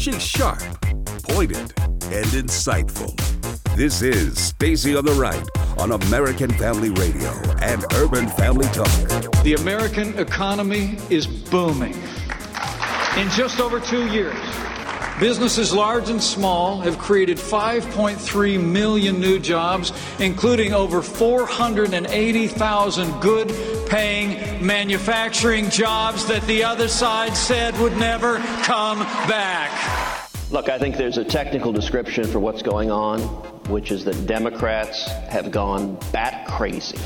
She's sharp, pointed, and insightful. This is Stacy on the Right on American Family Radio and Urban Family Talk. The American economy is booming. In just over 2 years, businesses large and small have created 5.3 million new jobs, including over 480,000 good-paying manufacturing jobs that the other side said would never come back. Look, I think there's a technical description for what's going on, which is that Democrats have gone bat crazy.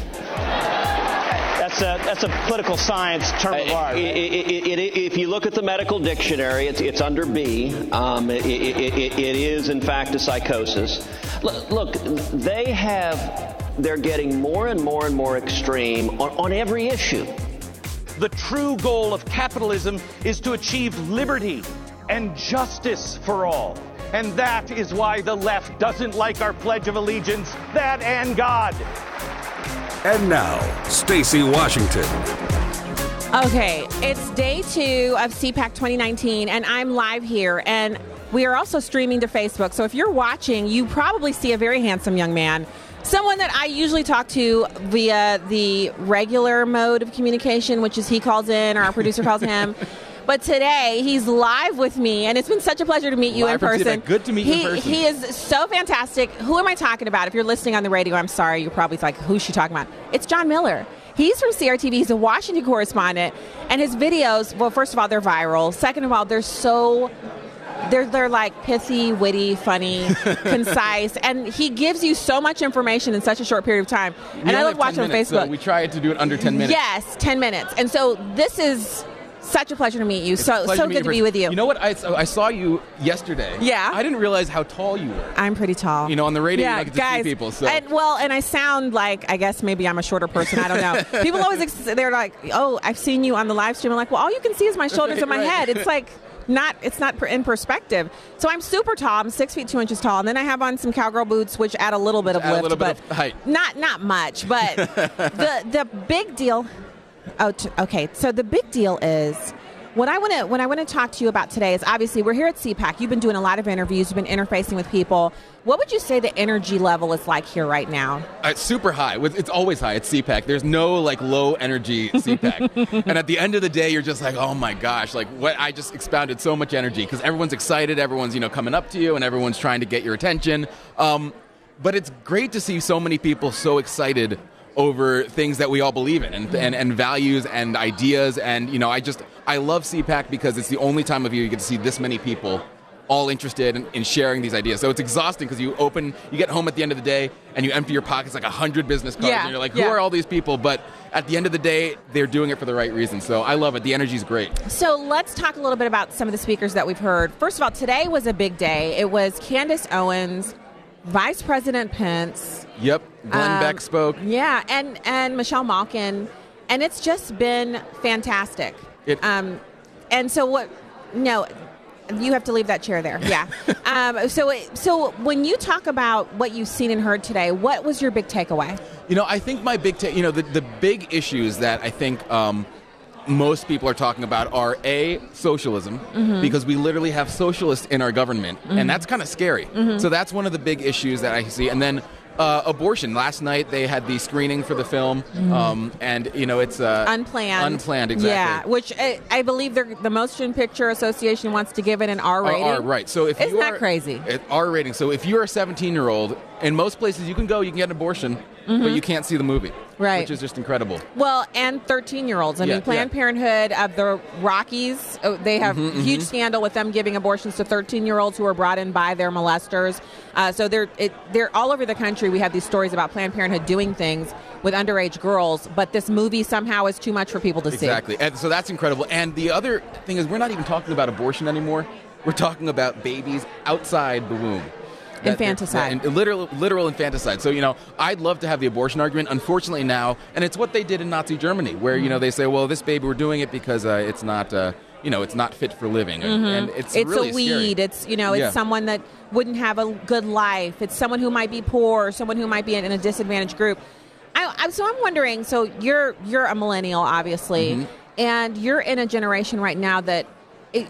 That's a political science term of art. If you look at the medical dictionary, it's under B. It is, in fact, a psychosis. Look, they're getting more and more and more extreme on every issue. The true goal of capitalism is to achieve liberty and justice for all. And that is why the left doesn't like our Pledge of Allegiance, that and God. And now, Stacy Washington. Okay, it's day 2 of CPAC 2019, and I'm live here, and we are also streaming to Facebook. So if you're watching, you probably see a very handsome young man, someone that I usually talk to via the regular mode of communication, which is he calls in or our producer calls him. But today, he's live with me, and it's been such a pleasure to meet you in person. Good to meet you in person. He is so fantastic. Who am I talking about? If you're listening on the radio, I'm sorry. You're probably like, who's she talking about? It's John Miller. He's from CRTV. He's a Washington correspondent. And his videos, well, first of all, they're viral. Second of all, they're so... They're like pithy, witty, funny, concise, and he gives you so much information in such a short period of time. And I love watching minutes, on Facebook. So we tried to do it under 10 minutes. Yes, 10 minutes. And so this is... Such a pleasure to meet you. So good to be with you. You know what? I saw you yesterday. Yeah. I didn't realize how tall you were. I'm pretty tall. You know, on the radio, yeah, you get to see people. So. And I sound like, I guess maybe I'm a shorter person. I don't know. People always, they're like, oh, I've seen you on the live stream. I'm like, well, all you can see is my shoulders and my head. It's like... It's not in perspective. So I'm super tall. I'm 6'2" tall, and then I have on some cowgirl boots, which add a little bit of lift, but height. Not much. But the big deal. Okay. So the big deal is what I want to talk to you about today is obviously we're here at CPAC. You've been doing a lot of interviews. You've been interfacing with people. What would you say the energy level is like here right now? It's super high. It's always high at CPAC. There's no like low energy CPAC. And at the end of the day, you're just like, oh my gosh, like what I just expounded so much energy because everyone's excited. Everyone's coming up to you and everyone's trying to get your attention. But it's great to see so many people so excited over things that we all believe in and values and ideas. And, I love CPAC because it's the only time of year you get to see this many people all interested in sharing these ideas. So it's exhausting because you get home at the end of the day and you empty your pockets like 100 business cards. Yeah. And you're like, who are all these people? But at the end of the day, they're doing it for the right reason. So I love it. The energy's great. So let's talk a little bit about some of the speakers that we've heard. First of all, today was a big day. It was Candace Owens, Vice President Pence. Yep. Glenn Beck spoke. Yeah. And Michelle Malkin. And it's just been fantastic. You have to leave that chair there. Yeah. So when you talk about what you've seen and heard today, what was your big takeaway? I think my big take, the big issues that I think most people are talking about are A, socialism, because we literally have socialists in our government, and that's kind of scary. So that's one of the big issues that I see. And then abortion. Last night they had the screening for the film, it's unplanned. Unplanned, exactly. Yeah, which I believe the Motion Picture Association wants to give it an R rating. R, right. So if isn't that crazy? R rating. So if you're a 17-year-old, in most places you can get an abortion, but you can't see the movie. Right. Which is just incredible. Well, and 13-year-olds. I mean, Planned Parenthood of the Rockies, they have a huge scandal with them giving abortions to 13-year-olds who are brought in by their molesters. So they're all over the country. We have these stories about Planned Parenthood doing things with underage girls, but this movie somehow is too much for people to see. Exactly. And so that's incredible. And the other thing is we're not even talking about abortion anymore. We're talking about babies outside the womb. Infanticide. Literal infanticide. So, I'd love to have the abortion argument. Unfortunately now, and it's what they did in Nazi Germany, where, they say, well, this baby, we're doing it because it's not... it's not fit for living. And it's really a weed. Scary. It's, it's someone that wouldn't have a good life. It's someone who might be poor, or someone who might be in a disadvantaged group. So I'm wondering, so you're a millennial, obviously, and you're in a generation right now that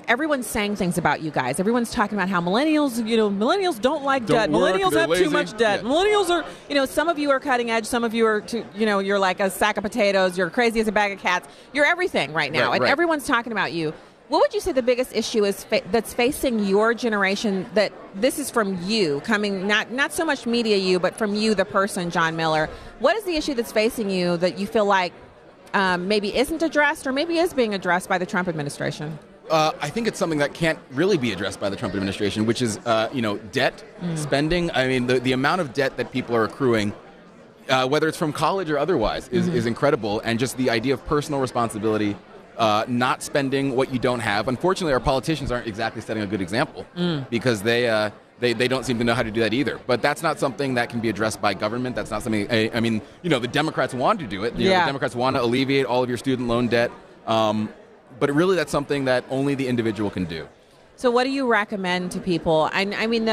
everyone's saying things about you guys. Everyone's talking about how millennials, you know, millennials don't like debt. Millennials have too much debt. Yeah. Millennials are, you know, some of you are cutting edge. Some of you are, you know, you're like a sack of potatoes. You're crazy as a bag of cats. You're everything right now. Right, and everyone's talking about you. What would you say the biggest issue is that's facing your generation, that this is from you coming, not so much media you, but from you, the person, John Miller? What is the issue that's facing you that you feel like maybe isn't addressed or maybe is being addressed by the Trump administration? I think it's something that can't really be addressed by the Trump administration, which is, you know, debt, spending. I mean, the amount of debt that people are accruing, whether it's from college or otherwise, is incredible. And just the idea of personal responsibility, not spending what you don't have. Unfortunately, our politicians aren't exactly setting a good example because they don't seem to know how to do that either. But that's not something that can be addressed by government. That's not something, I mean, you know, the Democrats want to do it. You know, the Democrats want to alleviate all of your student loan debt. But really, that's something that only the individual can do. So what do you recommend to people? I mean,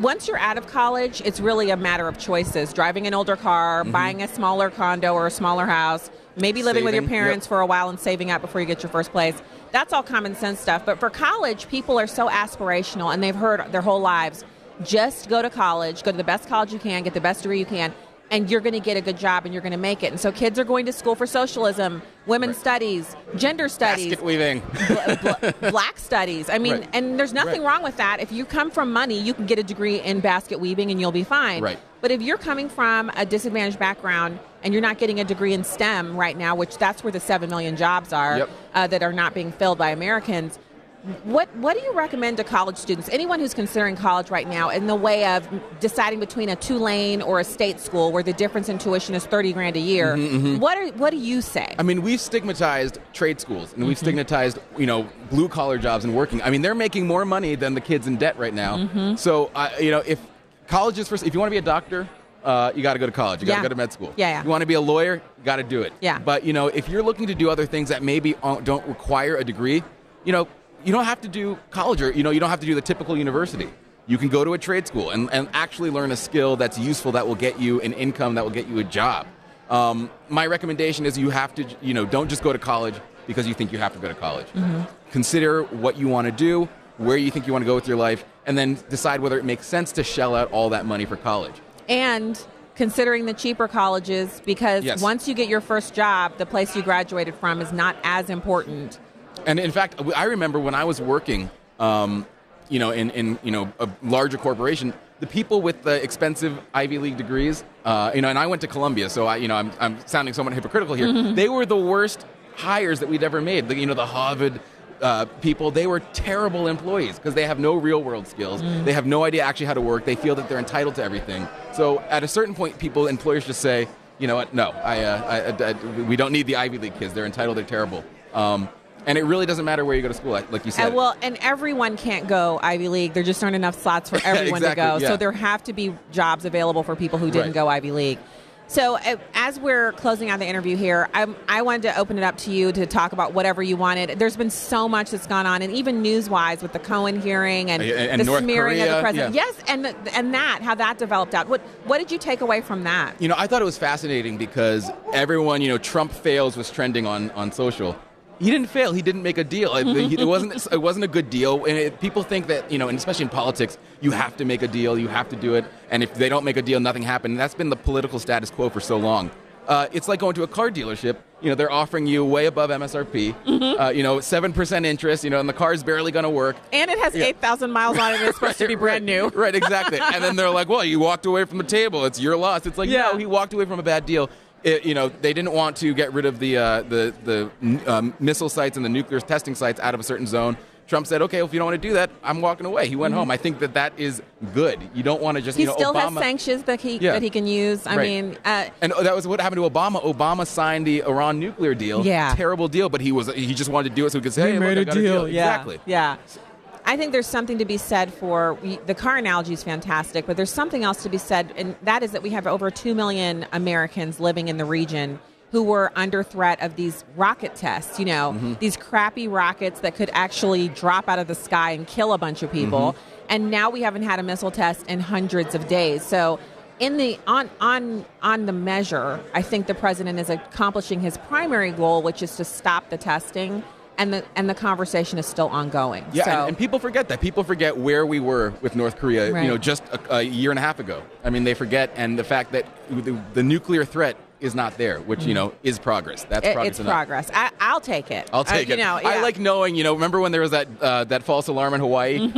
once you're out of college, it's really a matter of choices. Driving an older car, buying a smaller condo or a smaller house, maybe living with your parents for a while and saving up before you get your first place. That's all common sense stuff. But for college, people are so aspirational, and they've heard their whole lives, just go to college, go to the best college you can, get the best degree you can, and you're going to get a good job and you're going to make it. And so kids are going to school for socialism, women's studies, gender studies, basket weaving, black studies. I mean, and there's nothing wrong with that. If you come from money, you can get a degree in basket weaving and you'll be fine. But if you're coming from a disadvantaged background and you're not getting a degree in STEM right now, which that's where the 7 million jobs are that are not being filled by Americans, what do you recommend to college students, anyone who's considering college right now, in the way of deciding between a Tulane or a state school where the difference in tuition is $30,000 a year? What do you say? I mean, we've stigmatized trade schools, and we've stigmatized, you know, blue collar jobs and working. I mean, they're making more money than the kids in debt right now. So, you know, if college is for, if you want to be a doctor, you got to go to college. You got to go to med school. If you want to be a lawyer, you got to do it. But, you know, if you're looking to do other things that maybe don't require a degree, you know, you don't have to do college, or, you know, you don't have to do the typical university. You can go to a trade school and actually learn a skill that's useful, that will get you an income, that will get you a job. My recommendation is you have to, you know, don't just go to college because you think you have to go to college. Consider what you want to do, where you think you want to go with your life, and then decide whether it makes sense to shell out all that money for college. And considering the cheaper colleges, because once you get your first job, the place you graduated from is not as important. And in fact, I remember when I was working, you know, in you know, a larger corporation, the people with the expensive Ivy League degrees, you know, and I went to Columbia, so I, you know, I'm sounding somewhat hypocritical here. They were the worst hires that we'd ever made. The, you know, the Harvard people, they were terrible employees because they have no real world skills. They have no idea actually how to work. They feel that they're entitled to everything. So at a certain point, people, employers just say, you know what, no, we don't need the Ivy League kids. They're entitled. They're terrible. And it really doesn't matter where you go to school, like you said. Well, and everyone can't go Ivy League. There just aren't enough slots for everyone to go. So there have to be jobs available for people who didn't go Ivy League. So as we're closing out the interview here, I wanted to open it up to you to talk about whatever you wanted. There's been so much that's gone on, and even news-wise with the Cohen hearing and the North smearing Korea, of the president. How that developed out. What did you take away from that? You know, I thought it was fascinating because everyone, you know, Trump fails was trending on social. He didn't fail. He didn't make a deal. It wasn't a good deal. And people think that, you know, and especially in politics, you have to make a deal. You have to do it. And if they don't make a deal, nothing happened. And that's been the political status quo for so long. It's like going to a car dealership. You know, they're offering you way above MSRP, you know, 7% interest, you know, and the car's barely going to work. And it has 8,000 miles on it. It's supposed to be brand new. Right, exactly. And then they're like, well, you walked away from the table. It's your loss. It's like, no, he walked away from a bad deal. It, you know, they didn't want to get rid of the missile sites and the nuclear testing sites out of a certain zone. Trump said, okay, well, if you don't want to do that, I'm walking away. He went home. I think that that is good. You don't want to just, you know, Obama. He still has sanctions that he can use. I mean. And that was what happened to Obama. Obama signed the Iran nuclear deal. Terrible deal. But he just wanted to do it so he could say, hey, look, I got a deal. Exactly. I think there's something to be said for, the car analogy is fantastic, but there's something else to be said, and that is that we have over 2 million Americans living in the region who were under threat of these rocket tests, you know, these crappy rockets that could actually drop out of the sky and kill a bunch of people. And now we haven't had a missile test in hundreds of days. So on the measure, I think the president is accomplishing his primary goal, which is to stop the testing And the conversation is still ongoing. Yeah, so. and people forget that. People forget where we were with North Korea, right. You know, just a year and a half ago. I mean, they forget, and the fact that the nuclear threat is not there, which, you know, is progress. That's progress. It's enough. Progress. I'll take it. I'll take it. You know, yeah. I like knowing, you know, remember when there was that false alarm in Hawaii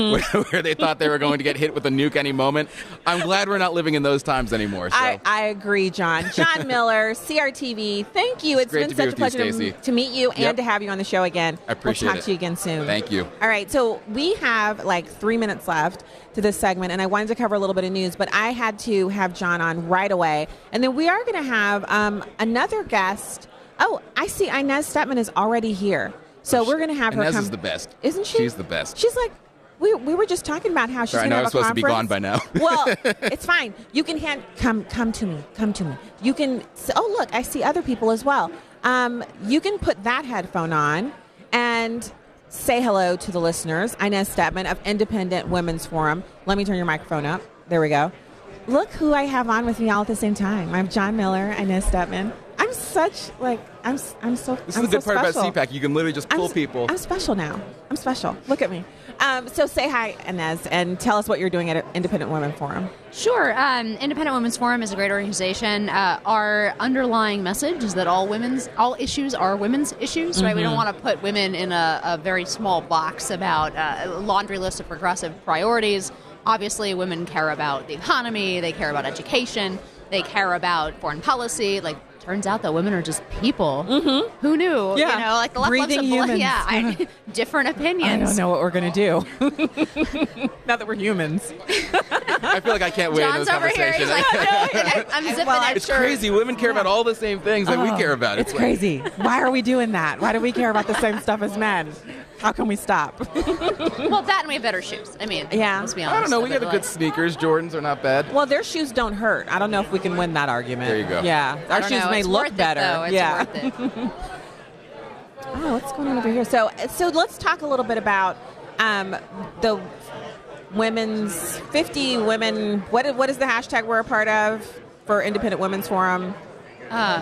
where they thought they were going to get hit with a nuke any moment? I'm glad we're not living in those times anymore. So. I agree, John. John Miller, CRTV, thank you. It's been such a pleasure to meet you and to have you on the show again. I appreciate it. We'll talk to you again soon. Thank you. All right. So we have like 3 minutes left to this segment, and I wanted to cover a little bit of news, but I had to have John on right away. And then we are going to have another guest. Oh, I see Inez Stepman is already here. So we're going to have her come. Inez is the best. Isn't she? She's the best. She's like, we were just talking about how she's going to have a conference. I know I'm supposed to be gone by now. Well, it's fine. You can come to me. Come to me. You can, oh, look, I see other people as well. You can put that headphone on and say hello to the listeners. Inez Stepman of Independent Women's Forum. Let me turn your microphone up. There we go. Look who I have on with me all at the same time. I'm John Miller, Inez Stepman. I'm such, like, I'm so special. This is the good part about CPAC. You can literally just pull people. I'm special now. I'm special. Look at me. So say hi, Inez, and tell us what you're doing at Independent Women's Forum. Sure. Independent Women's Forum is a great organization. Our underlying message is that all issues are women's issues, right? We don't want to put women in a very small box about a laundry list of progressive priorities. Obviously, women care about the economy, they care about education, they care about foreign policy. Like, turns out that women are just people. Mm-hmm. Who knew? Yeah. You know, like the left loves humans. Yeah, different opinions. I don't know what we're going to do. Now that we're humans. I feel like I can't wait in this conversation. Like, I'm zipping at It's crazy. Women care about all the same things that we care about. It's crazy. Why are we doing that? Why do we care about the same stuff as men? How can we stop? Well, that and we have better shoes. I mean, let's be honest. I don't know. We have good sneakers. Jordans are not bad. Well, their shoes don't hurt. I don't know if we can win that argument. There you go. Yeah. Our shoes may look better. It's worth it. Oh, what's going on over here? So let's talk a little bit about the women's 50 women. What is the hashtag we're a part of for Independent Women's Forum?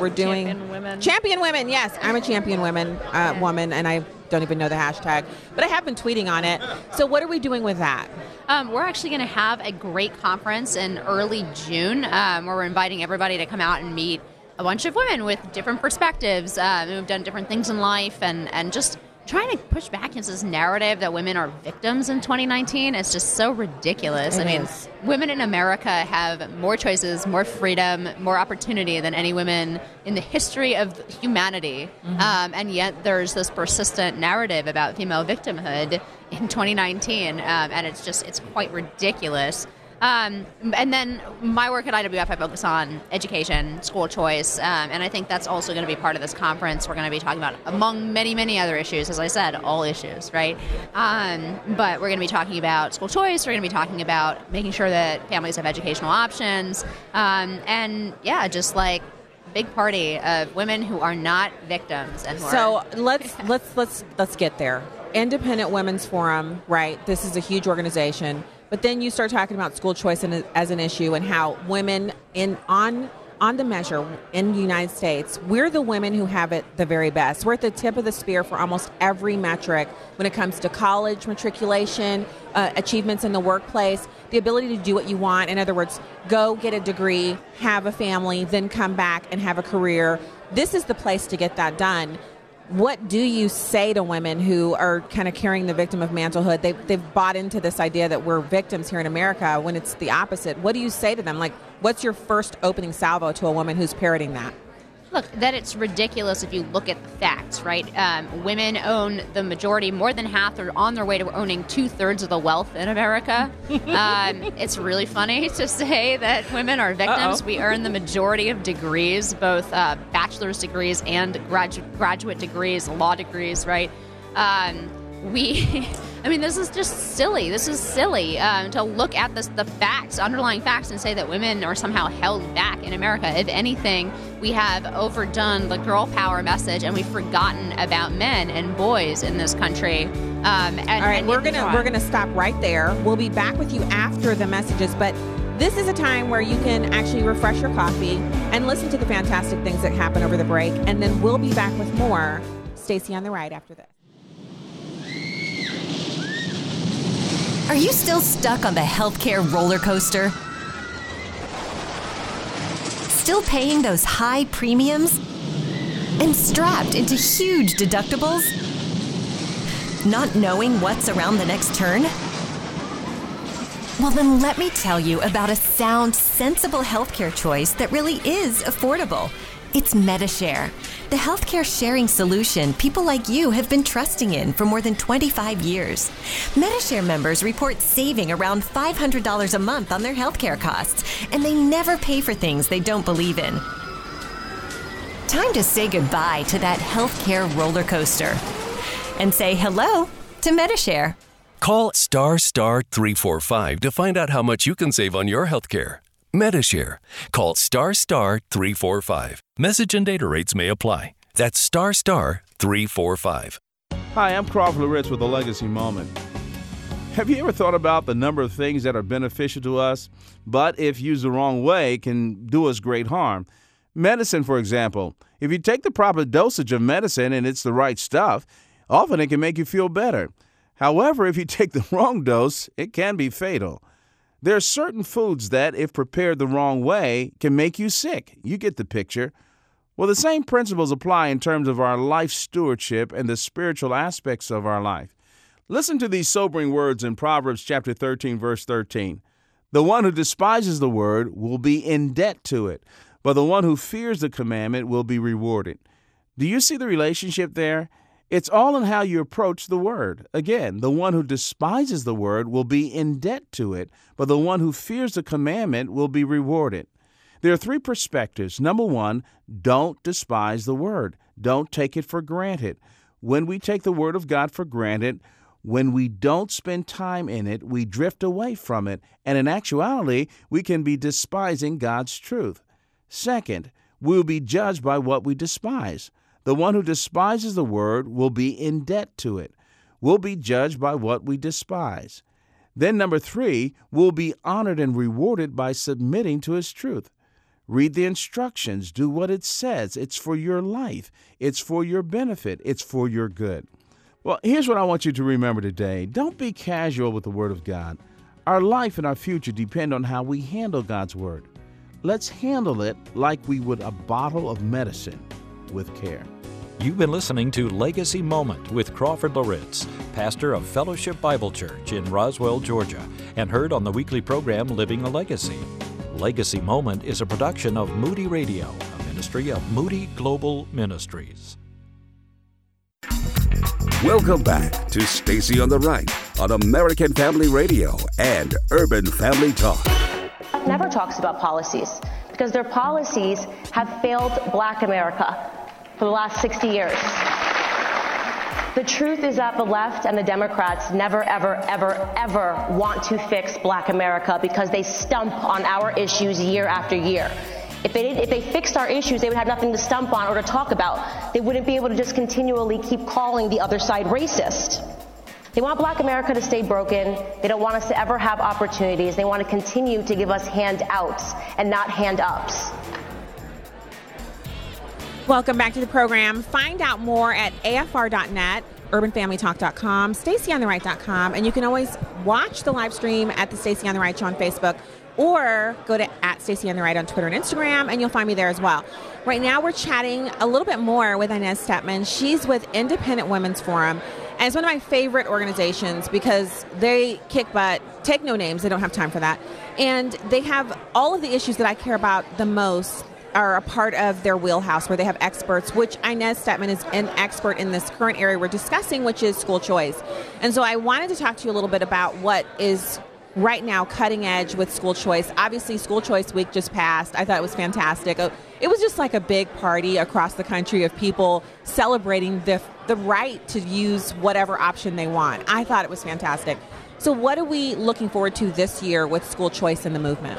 We're doing Champion Women. Champion Women, yes. I'm a Champion Women woman, and I don't even know the hashtag, but I have been tweeting on it. So what are we doing with that? We're actually going to have a great conference in early June where we're inviting everybody to come out and meet a bunch of women with different perspectives who've done different things in life and just trying to push back against this narrative that women are victims in 2019. It's just so ridiculous. I mean, women in America have more choices, more freedom, more opportunity than any women in the history of humanity. Mm-hmm. And yet there's this persistent narrative about female victimhood in 2019. And it's quite ridiculous. And then my work at IWF, I focus on education, school choice, and I think that's also going to be part of this conference. We're going to be talking about, among many, many other issues, as I said, all issues, right? But we're going to be talking about school choice. We're going to be talking about making sure that families have educational options. Just like big party of women who are not victims. And let's get there. Independent Women's Forum, right? This is a huge organization. But then you start talking about school choice as an issue and how women on the measure in the United States, we're the women who have it the very best. We're at the tip of the spear for almost every metric when it comes to college, matriculation, achievements in the workplace, the ability to do what you want. In other words, go get a degree, have a family, then come back and have a career. This is the place to get that done. What do you say to women who are kind of carrying the victim of manhood? They've bought into this idea that we're victims here in America when it's the opposite. What do you say to them? Like, what's your first opening salvo to a woman who's parroting that? Look, that it's ridiculous if you look at the facts, right? Women own the majority. More than half are on their way to owning 2/3 of the wealth in America. It's really funny to say that women are victims. Uh-oh. We earn the majority of degrees, both bachelor's degrees and graduate degrees, law degrees, right? This is just silly. This is silly to look at the facts, underlying facts, and say that women are somehow held back in America. If anything, we have overdone the girl power message, and we've forgotten about men and boys in this country. All right, we're gonna stop right there. We'll be back with you after the messages, but this is a time where you can actually refresh your coffee and listen to the fantastic things that happen over the break, and then we'll be back with more Stacy on the Right after this. Are you still stuck on the healthcare roller coaster? Still paying those high premiums? And strapped into huge deductibles? Not knowing what's around the next turn? Well, then let me tell you about a sound, sensible healthcare choice that really is affordable. It's MediShare, the healthcare sharing solution people like you have been trusting in for more than 25 years. MediShare members report saving around $500 a month on their healthcare costs, and they never pay for things they don't believe in. Time to say goodbye to that healthcare roller coaster and say hello to MediShare. Call *345 to find out how much you can save on your healthcare. MediShare. Call *345. Message and data rates may apply. That's *345. Hi, I'm Crawford Loritz with a Legacy Moment. Have you ever thought about the number of things that are beneficial to us, but if used the wrong way, can do us great harm? Medicine, for example. If you take the proper dosage of medicine and it's the right stuff, often it can make you feel better. However, if you take the wrong dose, it can be fatal. There are certain foods that, if prepared the wrong way, can make you sick. You get the picture. Well, the same principles apply in terms of our life stewardship and the spiritual aspects of our life. Listen to these sobering words in Proverbs chapter 13, verse 13. The one who despises the word will be in debt to it, but the one who fears the commandment will be rewarded. Do you see the relationship there? It's all in how you approach the word. Again, the one who despises the word will be in debt to it, but the one who fears the commandment will be rewarded. There are three perspectives. Number one, don't despise the word. Don't take it for granted. When we take the word of God for granted, when we don't spend time in it, we drift away from it, and in actuality, we can be despising God's truth. Second, we'll be judged by what we despise. The one who despises the word will be in debt to it. We'll be judged by what we despise. Then number three, we'll be honored and rewarded by submitting to his truth. Read the instructions. Do what it says. It's for your life. It's for your benefit. It's for your good. Well, here's what I want you to remember today. Don't be casual with the word of God. Our life and our future depend on how we handle God's word. Let's handle it like we would a bottle of medicine, with care. You've been listening to Legacy Moment with Crawford Loritz, pastor of Fellowship Bible Church in Roswell, Georgia, and heard on the weekly program Living a Legacy. Legacy Moment is a production of Moody Radio, a ministry of Moody Global Ministries. Welcome back to Stacy on the Right on American Family Radio and Urban Family Talk. Never talks about policies because their policies have failed Black America for the last 60 years. The truth is that the left and the Democrats never, ever, ever, ever want to fix Black America because they stump on our issues year after year. If they fixed our issues, they would have nothing to stump on or to talk about. They wouldn't be able to just continually keep calling the other side racist. They want Black America to stay broken. They don't want us to ever have opportunities. They want to continue to give us handouts and not hand-ups. Welcome back to the program. Find out more at afr.net, urbanfamilytalk.com, stacyontheright.com, and you can always watch the live stream at the Stacy on the Right Show on Facebook, or go to @StacyOnTheRight on Twitter and Instagram, and you'll find me there as well. Right now we're chatting a little bit more with Inez Stepman. She's with Independent Women's Forum. And it's one of my favorite organizations because they kick butt, take no names, they don't have time for that. And they have all of the issues that I care about the most are a part of their wheelhouse where they have experts, which Inez Stepman is an expert in this current area we're discussing, which is school choice. And so I wanted to talk to you a little bit about what is right now cutting edge with school choice. Obviously, School Choice Week just passed. I thought it was fantastic. It was just like a big party across the country of people celebrating the right to use whatever option they want. I thought it was fantastic. So what are we looking forward to this year with school choice in the movement?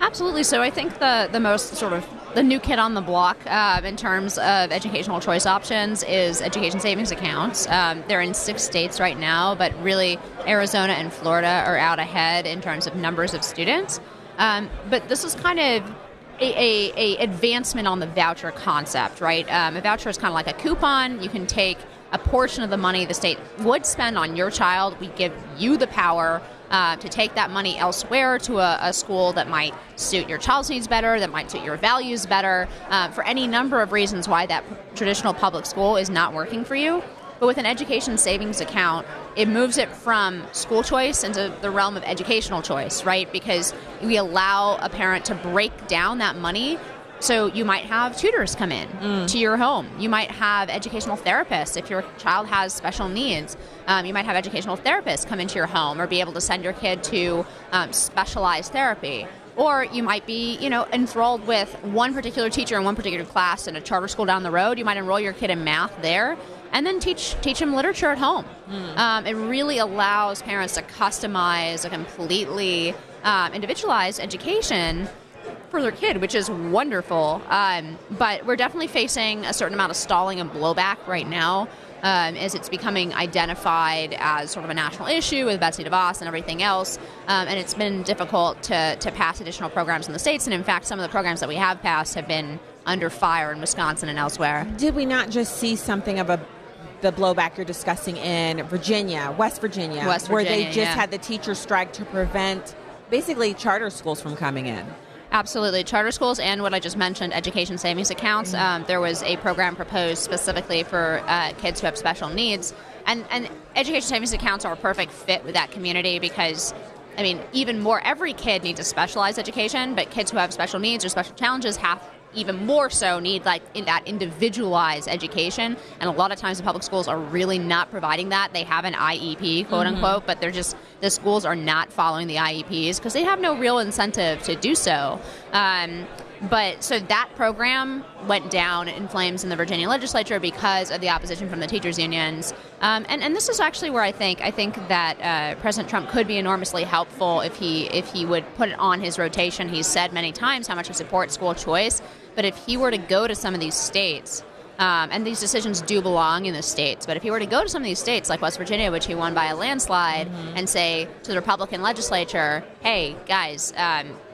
Absolutely. So I think the most sort of the new kid on the block in terms of educational choice options is education savings accounts. They're in 6 states right now, but really Arizona and Florida are out ahead in terms of numbers of students. But this is kind of a advancement on the voucher concept, right? A voucher is kind of like a coupon. You can take a portion of the money the state would spend on your child. We give you the power to take that money elsewhere to a school that might suit your child's needs better, that might suit your values better, for any number of reasons why that traditional public school is not working for you. But with an education savings account, it moves it from school choice into the realm of educational choice, right? Because we allow a parent to break down that money. So you might have tutors come in to your home. You might have educational therapists if your child has special needs. You might have educational therapists come into your home or be able to send your kid to specialized therapy. Or you might be, you know, enthralled with one particular teacher in one particular class in a charter school down the road. You might enroll your kid in math there and then teach them literature at home. It really allows parents to customize a completely individualized education for their kid, which is wonderful. But we're definitely facing a certain amount of stalling and blowback right now as it's becoming identified as sort of a national issue with Betsy DeVos and everything else. And it's been difficult to pass additional programs in the states. And in fact, some of the programs that we have passed have been under fire in Wisconsin and elsewhere. Did we not just see something of the blowback you're discussing in Virginia, West Virginia, where they just had the teacher strike to prevent basically charter schools from coming in? Absolutely. Charter schools and what I just mentioned, education savings accounts. There was a program proposed specifically for kids who have special needs. And education savings accounts are a perfect fit with that community because, I mean, even more, every kid needs a specialized education, but kids who have special needs or special challenges have even more so need like in that individualized education. And a lot of times the public schools are really not providing that. They have an IEP, quote unquote, but they're just, the schools are not following the IEPs because they have no real incentive to do so. But so that program went down in flames in the Virginia legislature because of the opposition from the teachers' unions. And this is actually where I think that President Trump could be enormously helpful if he would put it on his rotation. He's said many times how much he supports school choice. But if he were to go to some of these states, and these decisions do belong in the states, but if he were to go to some of these states like West Virginia, which he won by a landslide, and say to the Republican legislature, hey, guys,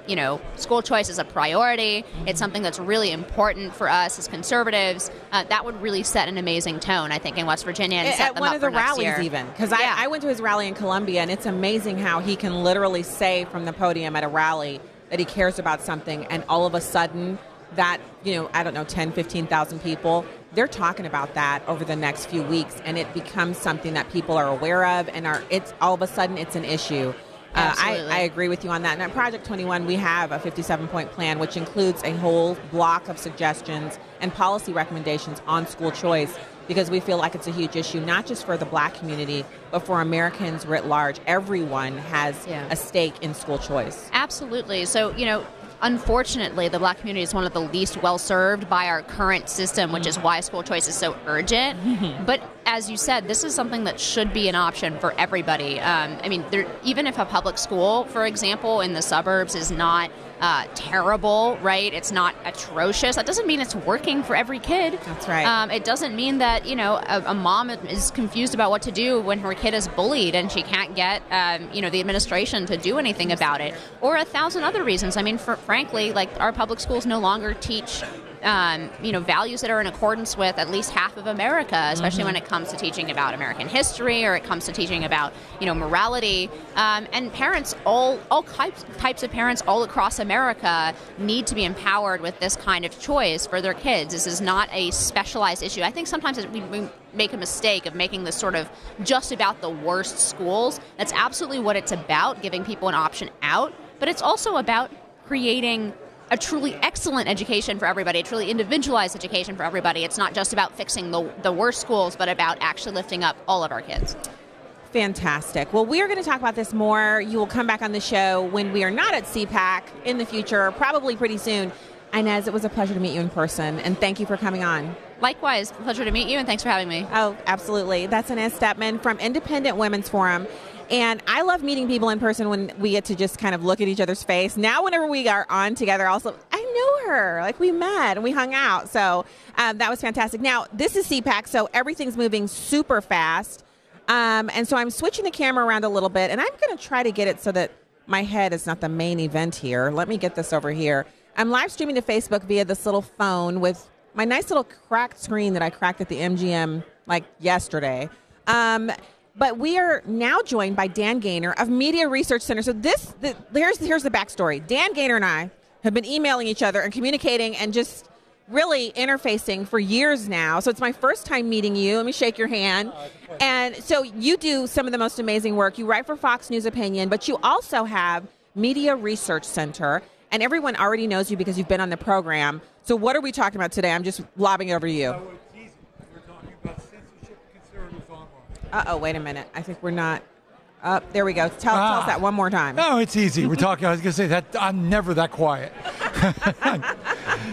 you know, school choice is a priority. It's something that's really important for us as conservatives. That would really set an amazing tone, I think, in West Virginia. And set them up for next year. At one of the rallies, even. Because I went to his rally in Columbia, and it's amazing how he can literally say from the podium at a rally that he cares about something, and all of a sudden, that, you know, I don't know, 10, 15,000 people, they're talking about that over the next few weeks, and it becomes something that people are aware of, and it's all of a sudden it's an issue. I agree with you on that. And at Project 21, we have a 57-point plan, which includes a whole block of suggestions and policy recommendations on school choice, because we feel like it's a huge issue, not just for the Black community, but for Americans writ large. Everyone has a stake in school choice. Absolutely. So, you know, unfortunately, the Black community is one of the least well-served by our current system, which is why school choice is so urgent. But as you said, this is something that should be an option for everybody. I mean, even if a public school, for example, in the suburbs is not terrible, right? It's not atrocious. That doesn't mean it's working for every kid. That's right. It doesn't mean that, you know, a mom is confused about what to do when her kid is bullied and she can't get, you know, the administration to do anything about it. Or 1,000 other reasons. I mean, frankly, like, our public schools no longer teach, you know, values that are in accordance with at least half of America, especially when it comes to teaching about American history or it comes to teaching about, you know, morality. And parents, all types of parents all across America need to be empowered with this kind of choice for their kids. This is not a specialized issue. I think sometimes we make a mistake of making this sort of just about the worst schools. That's absolutely what it's about, giving people an option out. But it's also about creating a truly excellent education for everybody, a truly individualized education for everybody. It's not just about fixing the worst schools, but about actually lifting up all of our kids. Fantastic. Well, we are going to talk about this more. You will come back on the show when we are not at CPAC in the future, probably pretty soon. Inez, it was a pleasure to meet you in person, and thank you for coming on. Likewise, pleasure to meet you, and thanks for having me. Oh, absolutely. That's Inez Stepman from Independent Women's Forum. And I love meeting people in person when we get to just kind of look at each other's face. Now, whenever we are on together, also, I know her. Like, we met and we hung out. So that was fantastic. Now, this is CPAC, so everything's moving super fast. And so I'm switching the camera around a little bit. And I'm going to try to get it so that my head is not the main event here. Let me get this over here. I'm live streaming to Facebook via this little phone with my nice little cracked screen that I cracked at the MGM like yesterday. But we are now joined by Dan Gaynor of Media Research Center. So here's the backstory. Dan Gaynor and I have been emailing each other and communicating and just really interfacing for years now. So it's my first time meeting you. Let me shake your hand. And so you do some of the most amazing work. You write for Fox News Opinion, but you also have Media Research Center. And everyone already knows you because you've been on the program. So what are we talking about today? I'm just lobbing it over to you. Uh-oh, wait a minute. I think we're not up. There we go. Tell us that one more time. No, it's easy. We're talking, I was going to say that I'm never that quiet.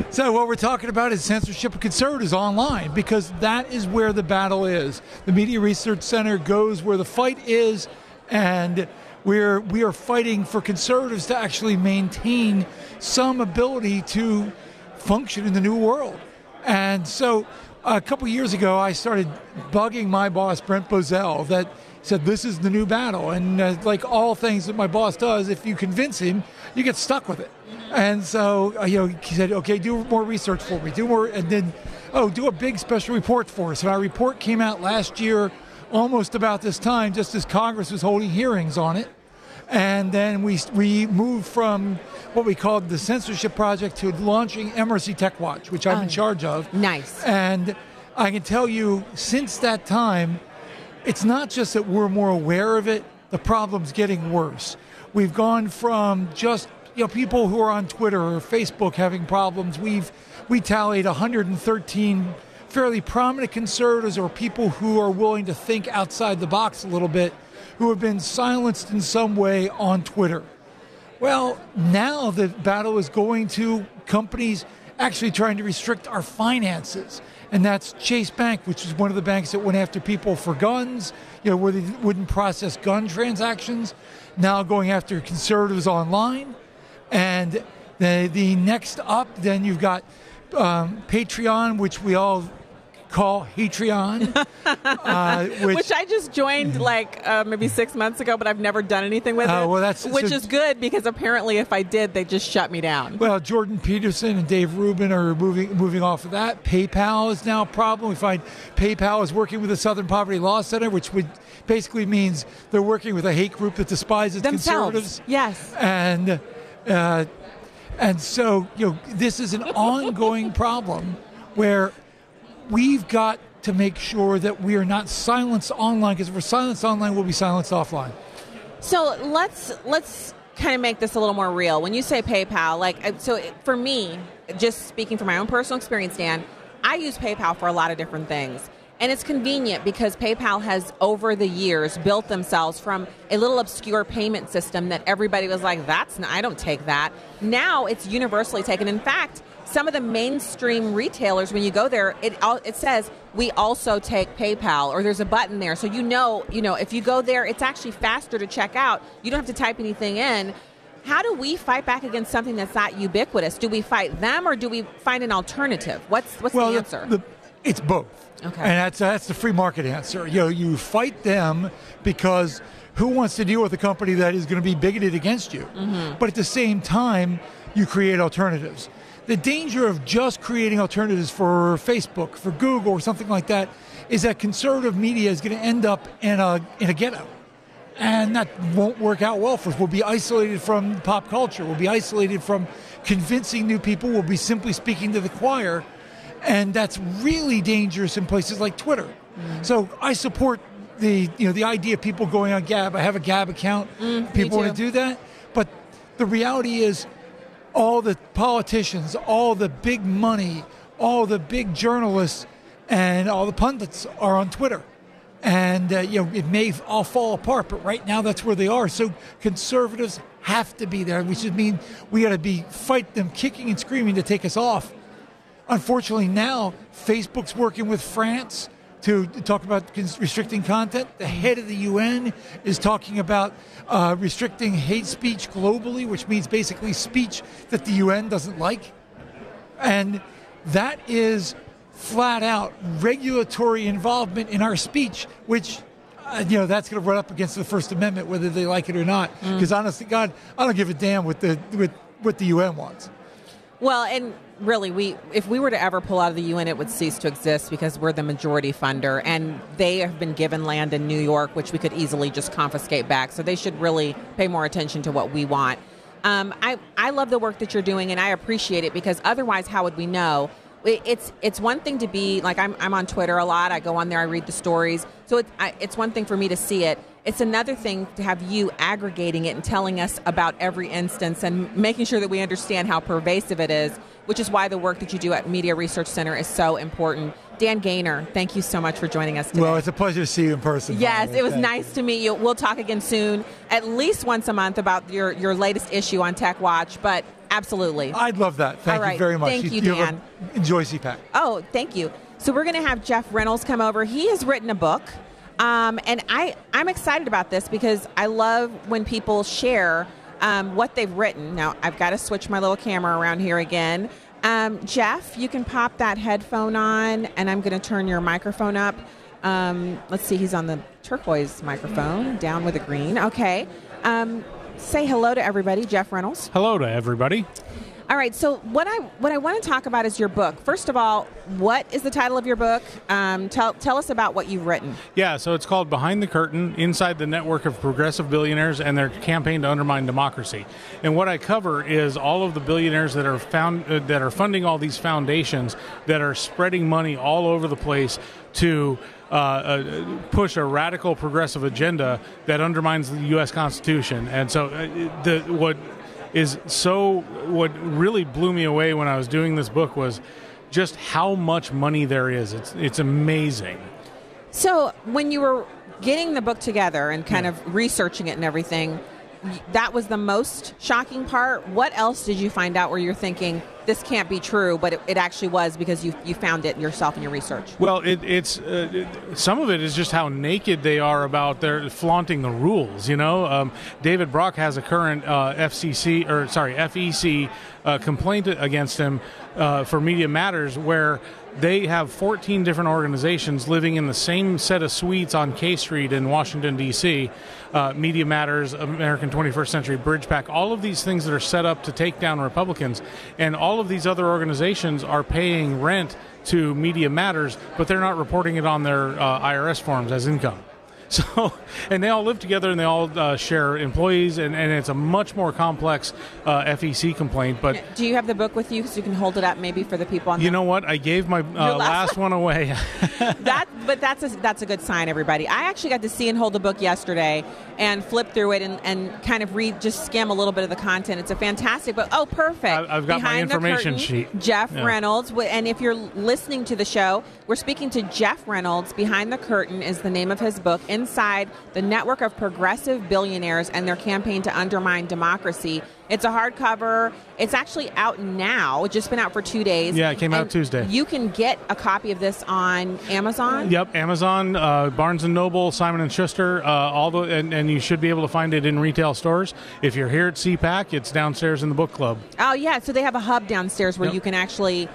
So what we're talking about is censorship of conservatives online, because that is where the battle is. The Media Research Center goes where the fight is, and we are fighting for conservatives to actually maintain some ability to function in the new world. And so a couple years ago, I started bugging my boss, Brent Bozell, that said, this is the new battle. And like all things that my boss does, if you convince him, you get stuck with it. And so, he said, okay, do more research for me. Do more, and then, do a big special report for us. And our report came out last year, almost about this time, just as Congress was holding hearings on it. And then we moved from what we called the censorship project to launching MRC Tech Watch, which I'm in charge of. Nice. And I can tell you, since that time, it's not just that we're more aware of it, the problem's getting worse. We've gone from just people who are on Twitter or Facebook having problems. We tallied 113 fairly prominent conservatives or people who are willing to think outside the box a little bit, who have been silenced in some way on Twitter. Well, now the battle is going to companies actually trying to restrict our finances. And that's Chase Bank, which is one of the banks that went after people for guns, where they wouldn't process gun transactions, now going after conservatives online. And the next up, then you've got Patreon, which we all call Hatreon, which I just joined like maybe 6 months ago, but I've never done anything with it. Well, which is good, because apparently if I did, they just shut me down. Well, Jordan Peterson and Dave Rubin are moving off of that. PayPal is now a problem. We find PayPal is working with the Southern Poverty Law Center, which would basically means they're working with a hate group that despises conservatives. Yes, and so this is an ongoing problem where we've got to make sure that we are not silenced online, because if we're silenced online, we'll be silenced offline. So let's kind of make this a little more real. When you say PayPal, for me, just speaking from my own personal experience, Dan, I use PayPal for a lot of different things. And it's convenient because PayPal has, over the years, built themselves from a little obscure payment system that everybody was like, I don't take that. Now it's universally taken. In fact, some of the mainstream retailers, when you go there, it says, we also take PayPal, or there's a button there. So if you go there, it's actually faster to check out. You don't have to type anything in. How do we fight back against something that's that ubiquitous? Do we fight them, or do we find an alternative? What's the answer? It's both. Okay. And that's the free market answer. You fight them, because who wants to deal with a company that is going to be bigoted against you? Mm-hmm. But at the same time, you create alternatives. The danger of just creating alternatives for Facebook, for Google, or something like that, is that conservative media is going to end up in a ghetto. And that won't work out well for us. We'll be isolated from pop culture. We'll be isolated from convincing new people. We'll be simply speaking to the choir. And that's really dangerous in places like Twitter. Mm-hmm. So I support the idea of people going on Gab. I have a Gab account. People want to do that. But the reality is, all the politicians, all the big money, all the big journalists, and all the pundits are on Twitter. And it may all fall apart, but right now that's where they are. So conservatives have to be there, which would mean we got to fight them kicking and screaming to take us off. Unfortunately, now Facebook's working with France to talk about restricting content. The head of the UN is talking about restricting hate speech globally, which means basically speech that the UN doesn't like. And that is flat out regulatory involvement in our speech, which, that's going to run up against the First Amendment, whether they like it or not. Because honestly, God, I don't give a damn what the UN wants. Well, and really, if we were to ever pull out of the UN, it would cease to exist because we're the majority funder, and they have been given land in New York, which we could easily just confiscate back. So they should really pay more attention to what we want. I love the work that you're doing, and I appreciate it, because otherwise, how would we know? It's one thing to be like, I'm on Twitter a lot. I go on there, I read the stories. So it's one thing for me to see it. It's another thing to have you aggregating it and telling us about every instance and making sure that we understand how pervasive it is, which is why the work that you do at Media Research Center is so important. Dan Gaynor, thank you so much for joining us today. Well, it's a pleasure to see you in person. Yes, it was nice to meet you. We'll talk again soon, at least once a month, about your latest issue on Tech Watch, but absolutely. I'd love that. Thank you very much. Thank you, Dan. Enjoy CPAC. Oh, thank you. So we're going to have Jeff Reynolds come over. He has written a book, and I'm excited about this because I love when people share what they've written. Now, I've got to switch my little camera around here again. Jeff, you can pop that headphone on, and I'm going to turn your microphone up. Let's see. He's on the turquoise microphone, down with the green. Okay. Say hello to everybody. Jeff Reynolds. Hello to everybody. All right. So what I want to talk about is your book. First of all, what is the title of your book? Tell us about what you've written. Yeah. So it's called Behind the Curtain, Inside the Network of Progressive Billionaires and Their Campaign to Undermine Democracy. And what I cover is all of the billionaires that are funding all these foundations that are spreading money all over the place to push a radical progressive agenda that undermines the U.S. Constitution. And so what really blew me away when I was doing this book was just how much money there is. It's amazing. So when you were getting the book together and kind of researching it and everything, that was the most shocking part. What else did you find out where you're thinking, this can't be true, but it actually was because you found it yourself in your research? Well, some of it is just how naked they are about their flaunting the rules. You know, David Brock has a current FEC complaint against him for Media Matters, where they have 14 different organizations living in the same set of suites on K Street in Washington, D.C., Media Matters, American 21st Century Bridgepac, all of these things that are set up to take down Republicans. And all of these other organizations are paying rent to Media Matters, but they're not reporting it on their IRS forms as income. So, and they all live together and they all share employees, and it's a much more complex FEC complaint. But do you have the book with you, because you can hold it up maybe for the people on there? You know what? I gave my last one away. That's a good sign, everybody. I actually got to see and hold the book yesterday and flip through it and kind of skim a little bit of the content. It's a fantastic book. Oh, perfect. I've got Behind my information the Curtain, sheet. Jeff Reynolds. And if you're listening to the show, we're speaking to Jeff Reynolds. Behind the Curtain is the name of his book. Inside the Network of Progressive Billionaires and Their Campaign to Undermine Democracy. It's a hardcover. It's actually out now. It's just been out for 2 days. Yeah, it came out Tuesday. You can get a copy of this on Amazon? Yep, Amazon, Barnes & Noble, Simon & Schuster, and you should be able to find it in retail stores. If you're here at CPAC, it's downstairs in the book club. Oh, yeah, so they have a hub downstairs where you can actually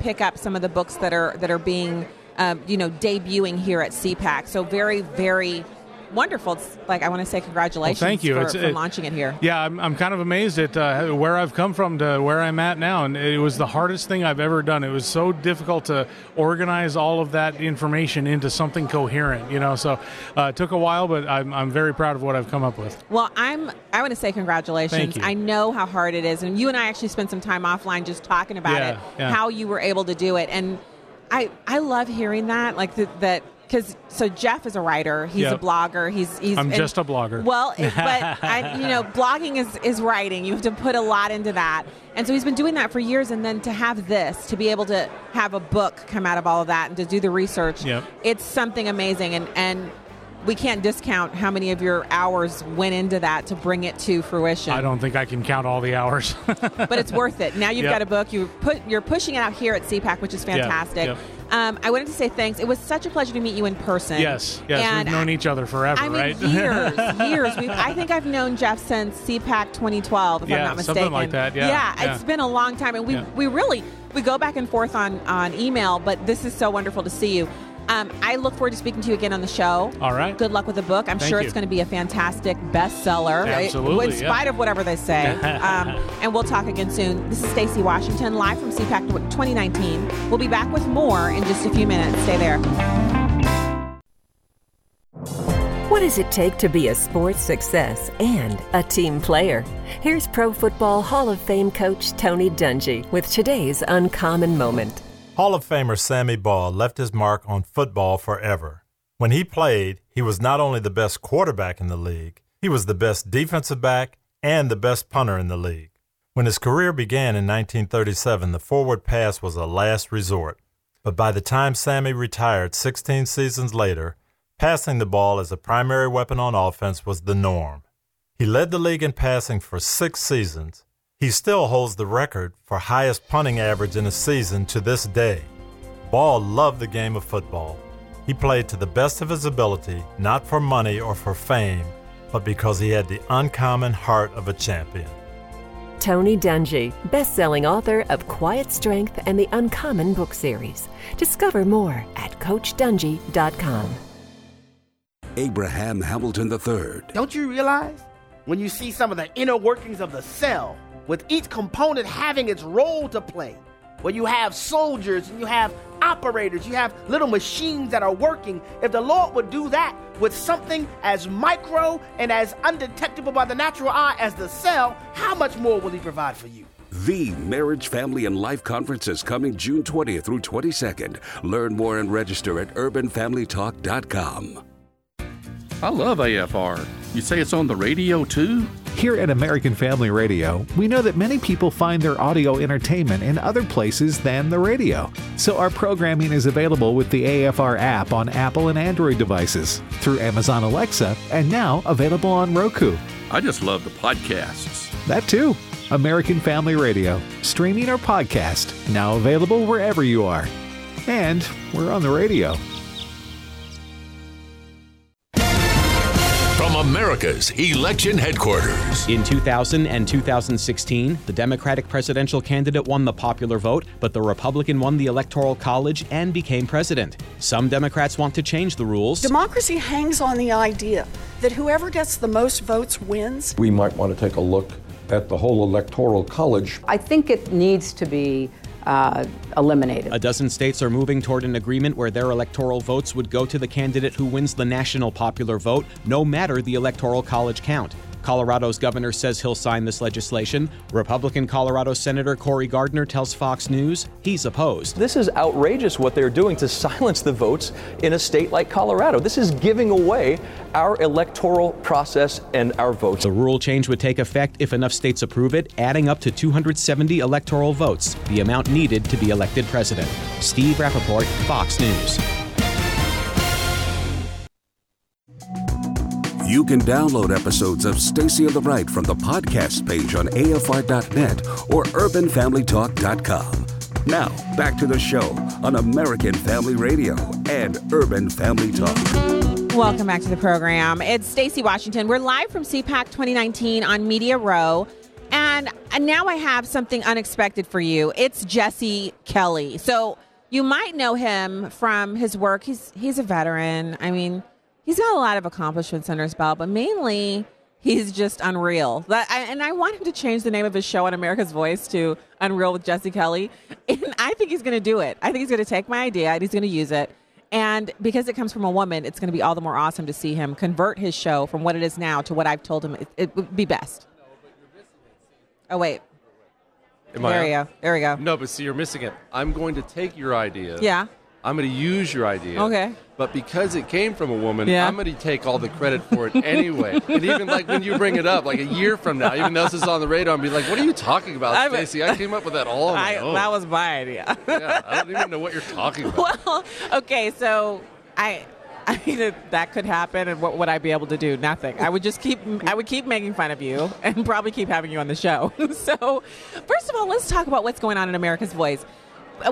pick up some of the books that are being debuting here at CPAC. So very, very wonderful. It's like, I want to say congratulations for launching it here. Yeah, I'm kind of amazed at where I've come from to where I'm at now. And it was the hardest thing I've ever done. It was so difficult to organize all of that information into something coherent, you know. So it took a while, but I'm very proud of what I've come up with. Well, I want to say congratulations. Thank you. I know how hard it is. And you and I actually spent some time offline just talking about how you were able to do it. And I love hearing that, like that, because so Jeff is a writer, he's a blogger, just a blogger. Well, blogging is writing. You have to put a lot into that, and so he's been doing that for years. And then to have this, to be able to have a book come out of all of that, and to do the research, it's something amazing. And we can't discount how many of your hours went into that to bring it to fruition. I don't think I can count all the hours. But it's worth it. Now you've got a book. You're pushing it out here at CPAC, which is fantastic. I wanted to say thanks. It was such a pleasure to meet you in person. Yes. And we've known each other forever, right? Years. I think I've known Jeff since CPAC 2012, if I'm not mistaken. Something like that, yeah. It's been a long time. And we really go back and forth on email, but this is so wonderful to see you. I look forward to speaking to you again on the show. All right. Good luck with the book. I'm sure it's going to be a fantastic bestseller. Absolutely. In spite of whatever they say. And we'll talk again soon. This is Stacy Washington, live from CPAC 2019. We'll be back with more in just a few minutes. Stay there. What does it take to be a sports success and a team player? Here's Pro Football Hall of Fame coach Tony Dungy with today's Uncommon Moment. Hall of Famer Sammy Baugh left his mark on football forever. When he played, he was not only the best quarterback in the league, he was the best defensive back and the best punter in the league. When his career began in 1937, the forward pass was a last resort. But by the time Sammy retired 16 seasons later, passing the ball as a primary weapon on offense was the norm. He led the league in passing for 6 seasons. He still holds the record for highest punting average in a season to this day. Ball loved the game of football. He played to the best of his ability, not for money or for fame, but because he had the uncommon heart of a champion. Tony Dungy, best-selling author of Quiet Strength and the Uncommon book series. Discover more at CoachDungy.com. Abraham Hamilton III. Don't you realize when you see some of the inner workings of the cell, with each component having its role to play, where you have soldiers and you have operators, you have little machines that are working. If the Lord would do that with something as micro and as undetectable by the natural eye as the cell, how much more will He provide for you? The Marriage, Family, and Life Conference is coming June 20th through 22nd. Learn more and register at urbanfamilytalk.com. I love AFR. You say it's on the radio too? Here at American Family Radio, we know that many people find their audio entertainment in other places than the radio. So our programming is available with the AFR app on Apple and Android devices, through Amazon Alexa, and now available on Roku. I just love the podcasts. That too. American Family Radio, streaming or podcast, now available wherever you are. And we're on the radio. From America's election headquarters. In 2000 and 2016, the Democratic presidential candidate won the popular vote, but the Republican won the Electoral College and became president. Some Democrats want to change the rules. Democracy hangs on the idea that whoever gets the most votes wins. We might want to take a look at the whole Electoral College. I think it needs to be eliminated. A dozen states are moving toward an agreement where their electoral votes would go to the candidate who wins the national popular vote, no matter the Electoral College count. Colorado's governor says he'll sign this legislation. Republican Colorado Senator Cory Gardner tells Fox News he's opposed. This is outrageous what they're doing to silence the votes in a state like Colorado. This is giving away our electoral process and our votes. The rule change would take effect if enough states approve it, adding up to 270 electoral votes, the amount needed to be elected president. Steve Rappaport, Fox News. You can download episodes of Stacy on the Right from the podcast page on AFR.net or UrbanFamilyTalk.com. Now, back to the show on American Family Radio and Urban Family Talk. Welcome back to the program. It's Stacy Washington. We're live from CPAC 2019 on Media Row. And now I have something unexpected for you. It's Jesse Kelly. So you might know him from his work. He's a veteran. I mean, he's got a lot of accomplishments under his belt, but mainly he's just unreal. And I want him to change the name of his show on America's Voice to Unreal with Jesse Kelly. And I think he's going to do it. I think he's going to take my idea and he's going to use it. And because it comes from a woman, it's going to be all the more awesome to see him convert his show from what it is now to what I've told him it would be best. Oh, wait. There we go. No, but see, you're missing it. I'm going to take your idea. Yeah. I'm going to use your idea. Okay. But because it came from a woman, yeah, I'm going to take all the credit for it anyway. And even like when you bring it up, like a year from now, even though this is on the radar, I'll be like, what are you talking about, Stacey? I came up with that all on my own. That was my idea. Yeah, I don't even know what you're talking about. Well, okay, so I mean, if that could happen, and what would I be able to do? Nothing. I would keep making fun of you and probably keep having you on the show. So first of all, let's talk about what's going on in America's Voice.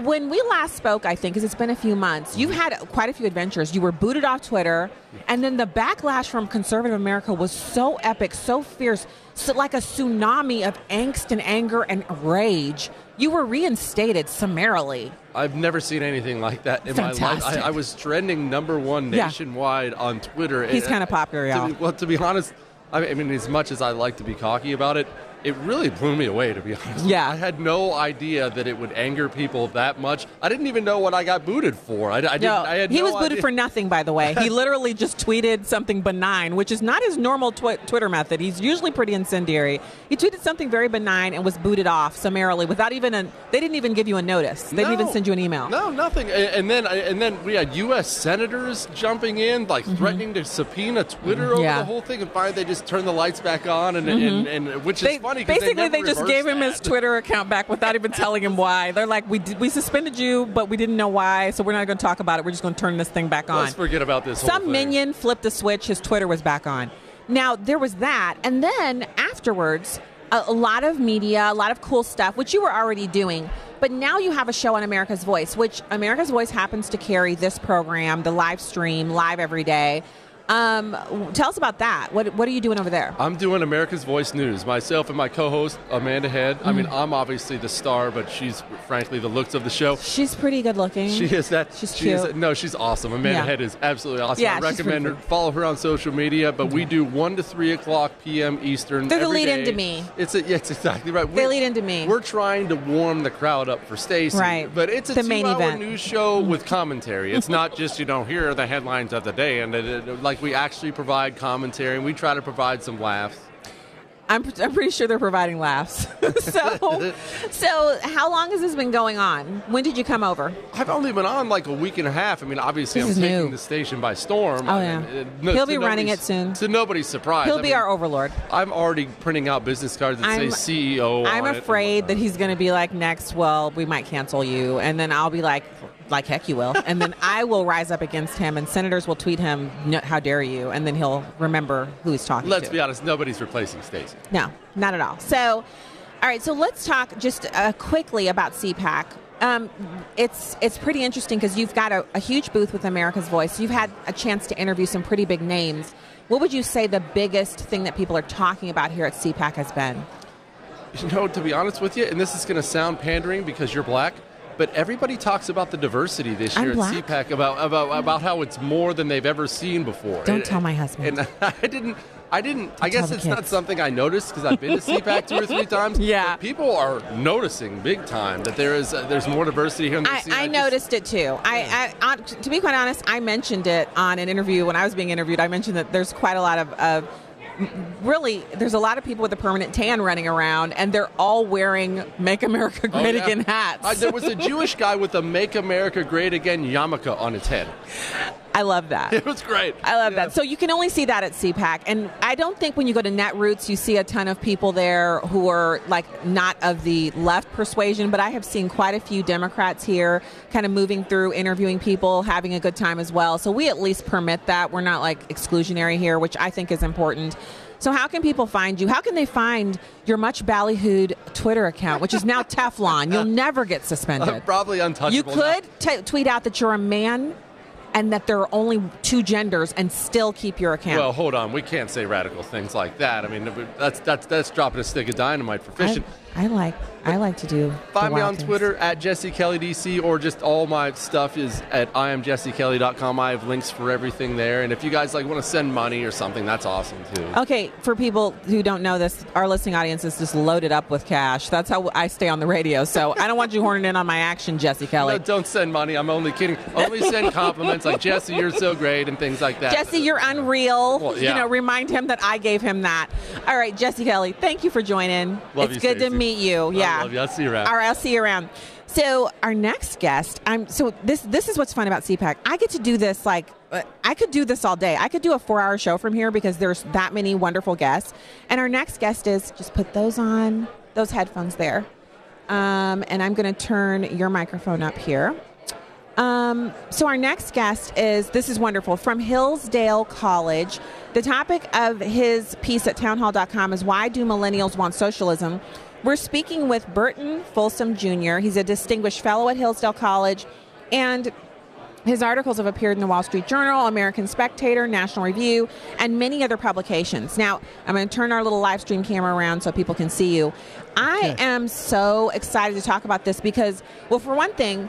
When we last spoke, I think, because it's been a few months, you've had quite a few adventures. You were booted off Twitter, and then the backlash from conservative America was so epic, so fierce, so like a tsunami of angst and anger and rage. You were reinstated summarily. I've never seen anything like that in my life. I was trending #1 nationwide on Twitter. He's kind of popular, y'all. Well, to be honest, I mean, as much as I like to be cocky about it, it really blew me away, to be honest. Yeah. I had no idea that it would anger people that much. I didn't even know what I got booted for. He was booted for nothing, by the way. He literally just tweeted something benign, which is not his normal Twitter method. He's usually pretty incendiary. He tweeted something very benign and was booted off summarily without even they didn't even give you a notice. They didn't even send you an email. No, nothing. And then we had U.S. senators jumping in, like threatening to subpoena Twitter over the whole thing. And finally, they just turned the lights back on, and which is funny. Basically, they just gave him his Twitter account back without even telling him why. They're like, we suspended you, but we didn't know why, so we're not going to talk about it. We're just going to turn this thing back on. Let's forget about this whole thing. Some minion flipped a switch. His Twitter was back on. Now, there was that. And then afterwards, a lot of media, a lot of cool stuff, which you were already doing. But now you have a show on America's Voice, which America's Voice happens to carry this program, the live stream, live every day. Tell us about that. What are you doing over there? I'm doing America's Voice News. Myself and my co-host, Amanda Head. I mean, I'm obviously the star, but she's, frankly, the looks of the show. She's pretty good looking. She is that. She's cute. No, she's awesome. Amanda Head is absolutely awesome. Yeah, I recommend her. Follow her on social media, but we do 1 to 3 o'clock p.m. Eastern. They're the lead into me. It's exactly right. They lead into me. We're trying to warm the crowd up for Stacy. Right. But it's a 2-hour news show with commentary. It's not just, here are the headlines of the day, and we actually provide commentary, and we try to provide some laughs. I'm pretty sure they're providing laughs. So how long has this been going on? When did you come over? I've only been on like a week and a half. I mean, obviously, I'm taking the station by storm. Oh, yeah. He'll be running it soon. To nobody's surprise. He'll be our overlord. I'm already printing out business cards that say CEO. I'm afraid that he's going to be like, next, well, we might cancel you. And then I'll be like heck you will. And then I will rise up against him, and senators will tweet him, how dare you, and then he'll remember who he's talking to. Let's be honest, nobody's replacing Stacy. No, not at all. So, all right, so let's talk just quickly about CPAC. It's pretty interesting because you've got a huge booth with America's Voice. You've had a chance to interview some pretty big names. What would you say the biggest thing that people are talking about here at CPAC has been? To be honest with you, and this is going to sound pandering because you're black, but everybody talks about the diversity this year at CPAC, about how it's more than they've ever seen before. Don't tell my husband. And I didn't. I guess it's not something I noticed because I've been to CPAC 2 or 3 times. Yeah, but people are noticing big time that there's more diversity here. I noticed it too. Yeah. I to be quite honest, I mentioned it on an interview when I was being interviewed. I mentioned that there's quite a lot of really, there's a lot of people with a permanent tan running around, and they're all wearing Make America Great Again hats. There was a Jewish guy with a Make America Great Again yarmulke on his head. I love that. It was great. I love that. So you can only see that at CPAC. And I don't think when you go to Netroots, you see a ton of people there who are like not of the left persuasion, but I have seen quite a few Democrats here kind of moving through, interviewing people, having a good time as well. So we at least permit that. We're not like exclusionary here, which I think is important. So how can people find you? How can they find your much ballyhooed Twitter account, which is now Teflon? You'll never get suspended. Probably untouchable. You could tweet out that you're a man and that there are only 2 genders and still keep your account. Well, hold on. We can't say radical things like that. I mean, that's dropping a stick of dynamite for fishing. I like to do. Find me on Twitter at Jesse Kelly DC, or just all my stuff is at IamJesseKelly.com. I have links for everything there. And if you guys want to send money or something, that's awesome too. Okay, for people who don't know this, our listening audience is just loaded up with cash. That's how I stay on the radio. So I don't want you horning in on my action, Jesse Kelly. No, don't send money. I'm only kidding. Only send compliments like, Jesse, you're so great, and things like that. Jesse, you're unreal. Well, yeah. Remind him that I gave him that. All right, Jesse Kelly, thank you for joining. Love it's you, good Stacey. To meet you. Yeah. I love you. I'll see you around. All right, I'll see you around. So our next guest, this is what's fun about CPAC. I get to do this I could do this all day. I could do a 4-hour show from here because there's that many wonderful guests. And our next guest is, just put those on, those headphones there. And I'm going to turn your microphone up here. So our next guest this is wonderful, from Hillsdale College. The topic of his piece at townhall.com is, why do millennials want socialism? We're speaking with Burton Folsom Jr. He's a distinguished fellow at Hillsdale College, and His articles have appeared in the Wall Street Journal, American Spectator, National Review, and many other publications. Now, I'm going to turn our little live stream camera around so people can see you. I am so excited to talk about this because, well, for one thing,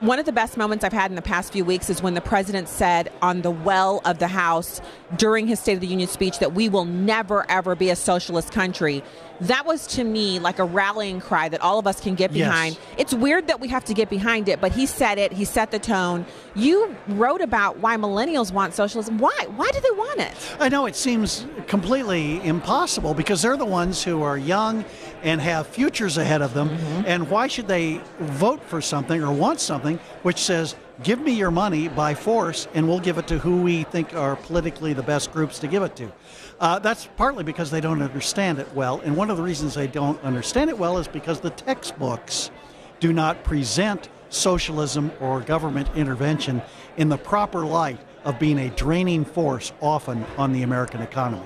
one of the best moments I've had in the past few weeks is when the president said on the well of the House during his State of the Union speech that we will never, ever be a socialist country. That was, to me, like a rallying cry that all of us can get behind. Yes. It's weird that we have to get behind it, but he said it. He set the tone. You wrote about why millennials want socialism. Why? Why do they want it? I know it seems completely impossible because they're the ones who are young and have futures ahead of them. Mm-hmm. And why should they vote for something or want something which says, give me your money by force and we'll give it to who we think are politically the best groups to give it to? That's partly because they don't understand it well. And one of the reasons they don't understand it well is because the textbooks do not present socialism or government intervention in the proper light of being a draining force often on the American economy.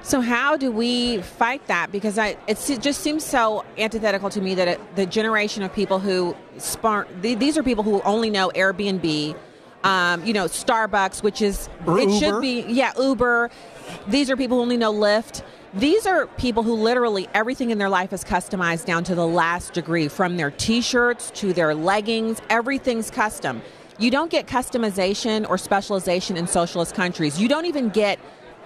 So how do we fight that? Because it just seems so antithetical to me that the generation of people who these are people who only know Airbnb, you know, Starbucks, which is, or it Uber. Should be, yeah, Uber. These are people who only know Lyft. These are people who literally everything in their life is customized down to the last degree, from their T-shirts to their leggings. Everything's custom. You don't get customization or specialization in socialist countries. You don't even get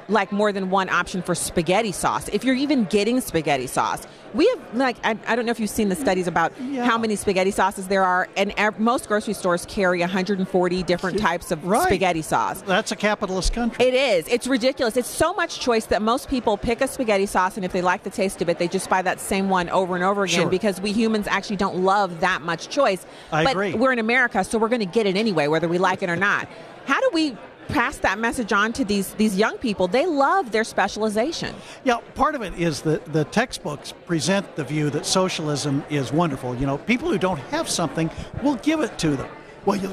like more than one option for spaghetti sauce. If you're even getting spaghetti sauce, we have like, I don't know if you've seen the studies about how many spaghetti sauces there are, and most grocery stores carry 140 different types of spaghetti sauce. That's a capitalist country. It is. It's ridiculous. It's so much choice that most people pick a spaghetti sauce, and if they like the taste of it, they just buy that same one over and over again because we humans actually don't love that much choice. I agree. We're in America, so we're going to get it anyway, whether we like it or not. How do we pass that message on to these young people? They love their specialization. Yeah, part of it is that the textbooks present the view that socialism is wonderful. You know, people who don't have something will give it to them. Well, you'll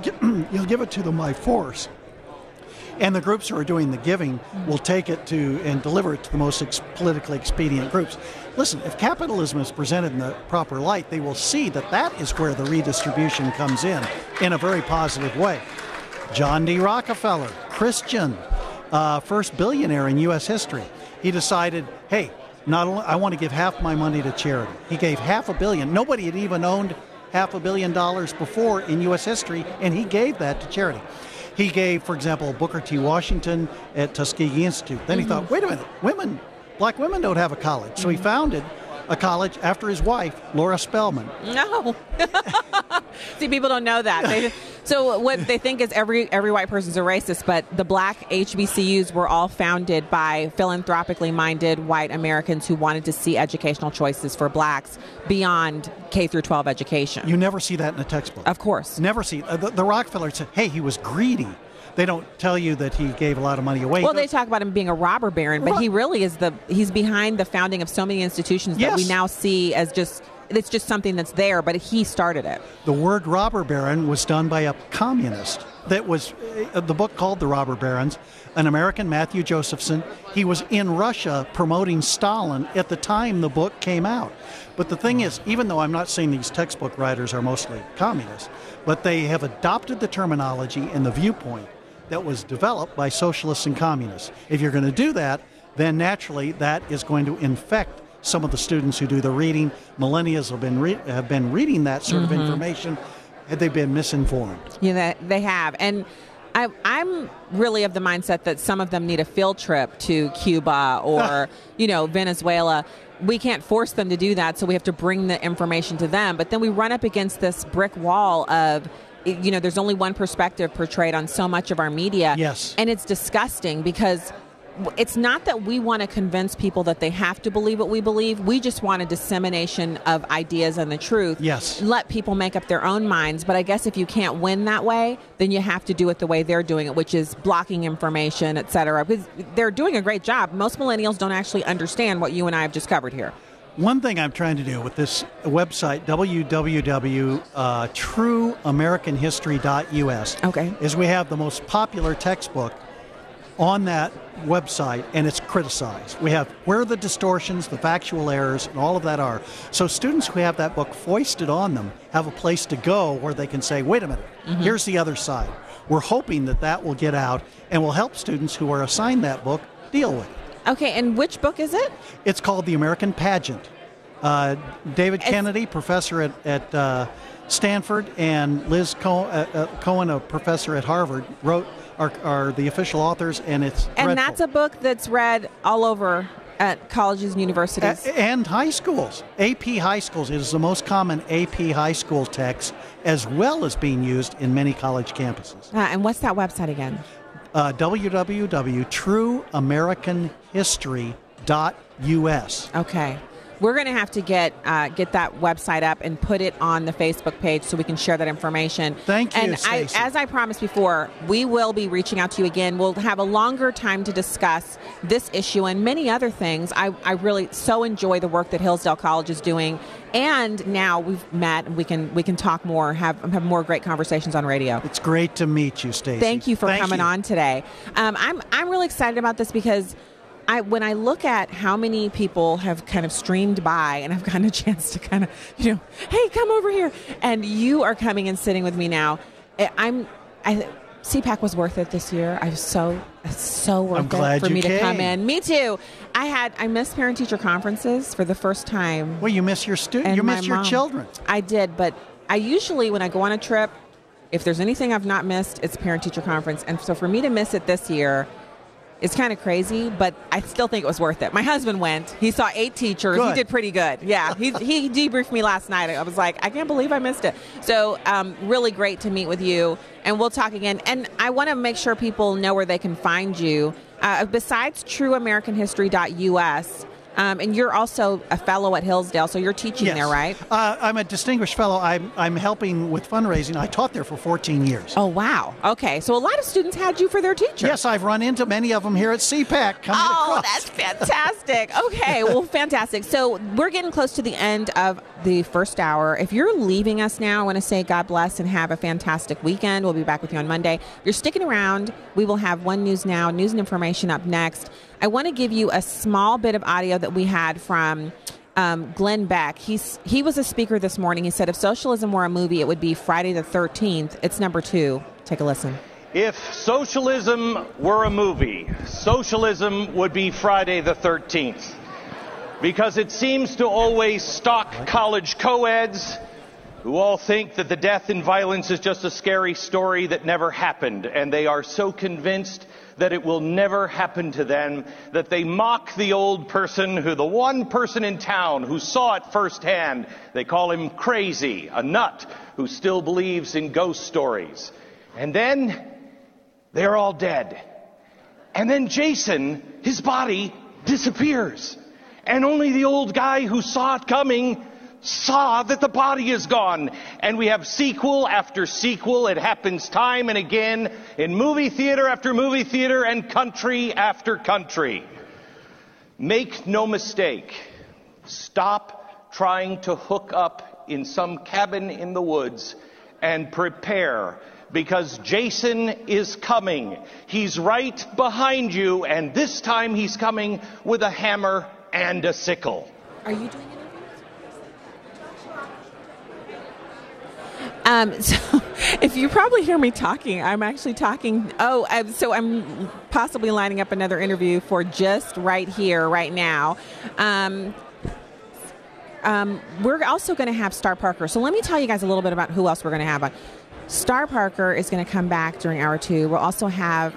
give it to them by force. And the groups who are doing the giving will take it to and deliver it to the most politically expedient groups. Listen, if capitalism is presented in the proper light, they will see that that is where the redistribution comes in a very positive way. John D. Rockefeller, Christian, first billionaire in U.S. history. He decided, hey, not only I want to give half my money to charity. He gave $500 million. Nobody had even owned $500 million before in U.S. history, and he gave that to charity. He gave, for example, Booker T. Washington at Tuskegee Institute. Then he thought, wait a minute, black women don't have a college. So he founded a college after his wife, Laura Spelman. No. See, people don't know that. So what they think is every white person's a racist, but the black HBCUs were all founded by philanthropically minded white Americans who wanted to see educational choices for blacks beyond K through 12 education. You never see that in a textbook. Of course. Never see. The Rockefeller said, hey, he was greedy. They don't tell you that he gave a lot of money away. Well, they talk about him being a robber baron, but he really is he's behind the founding of so many institutions that we now see as just, it's just something that's there, but he started it. The word robber baron was done by a communist. That was the book called The Robber Barons, an American, Matthew Josephson. He was in Russia promoting Stalin at the time the book came out. But the thing is, even though I'm not saying these textbook writers are mostly communists, but they have adopted the terminology and the viewpoint that was developed by socialists and communists. If you're going to do that, then naturally that is going to infect some of the students who do the reading. Millennials have been reading that sort of information, and they've been misinformed. Yeah, they have. And I'm really of the mindset that some of them need a field trip to Cuba or, you know, Venezuela. We can't force them to do that, so we have to bring the information to them. But then we run up against this brick wall of, you know, there's only one perspective portrayed on so much of our media. Yes. And it's disgusting because it's not that we want to convince people that they have to believe what we believe. We just want a dissemination of ideas and the truth. Yes. Let people make up their own minds. But I guess if you can't win that way, then you have to do it the way they're doing it, which is blocking information, et cetera. Because they're doing a great job. Most millennials don't actually understand what you and I have just covered here. One thing I'm trying to do with this website, www.trueamericanhistory.us, is we have the most popular textbook on that website and it's criticized. We have where the distortions, the factual errors, and all of that are. So students who have that book foisted on them have a place to go where they can say, wait a minute, here's the other side. We're hoping that that will get out and will help students who are assigned that book deal with it. Okay, and which book is it? It's called The American Pageant. David Kennedy, professor at Stanford, and Liz Cohen, a professor at Harvard, are the official authors, and it's that's a book that's read all over at colleges and universities. And high schools. AP high schools. It is the most common AP high school text, as well as being used in many college campuses. And what's that website again? www.trueamericanhistory.us. Okay. We're going to have to get that website up and put it on the Facebook page so we can share that information. Thank you, and Stacey. As I promised before, we will be reaching out to you again. We'll have a longer time to discuss this issue and many other things. I really so enjoy the work that Hillsdale College is doing. And now we've met and we can talk more, have more great conversations on radio. It's great to meet you, Stacey. Thank you for coming on today. I'm really excited about this because when I look at how many people have kind of streamed by and I've gotten a chance to kind of, hey, come over here. And you are coming and sitting with me now. CPAC was worth it this year. I was so worth it for me to come in. Me too. I missed parent-teacher conferences for the first time. Well, you miss your students. You miss your children. I did, but I usually, when I go on a trip, if there's anything I've not missed, it's parent-teacher conference. And so for me to miss it this year, it's kind of crazy, but I still think it was worth it. My husband went. He saw 8 teachers. Good. He did pretty good. Yeah. He debriefed me last night. I was like, I can't believe I missed it. So really great to meet with you, and we'll talk again. And I want to make sure people know where they can find you. Besides trueamericanhistory.us, and you're also a fellow at Hillsdale, so you're teaching there, right? I'm a distinguished fellow. I'm helping with fundraising. I taught there for 14 years. Oh, wow. Okay. So a lot of students had you for their teacher. Yes, I've run into many of them here at CPAC coming across. Oh, that's fantastic. Okay. Well, fantastic. So we're getting close to the end of the first hour. If you're leaving us now, I want to say God bless and have a fantastic weekend. We'll be back with you on Monday. If you're sticking around, we will have One News Now, news and information up next. I want to give you a small bit of audio that we had from Glenn Beck. He was a speaker this morning. He said if socialism were a movie, it would be Friday the 13th. It's number 2. Take a listen. If socialism were a movie, socialism would be Friday the 13th. Because it seems to always stalk college co-eds who all think that the death and violence is just a scary story that never happened. And they are so convinced that it will never happen to them, that they mock the old person, the one person in town who saw it firsthand. They call him crazy, a nut, who still believes in ghost stories. And then they're all dead. And then Jason, his body, disappears. And only the old guy who saw it coming saw that the body is gone. And we have sequel after sequel. It happens time and again in movie theater after movie theater and country after country. Make no mistake. Stop trying to hook up in some cabin in the woods and prepare, because Jason is coming. He's right behind you, and this time he's coming with a hammer and a sickle. Are you doing it? So if you probably hear me talking, I'm actually talking. So I'm possibly lining up another interview for just right here, right now. We're also going to have Star Parker. So let me tell you guys a little bit about who else we're going to have on. Star Parker is going to come back during hour 2. We'll also have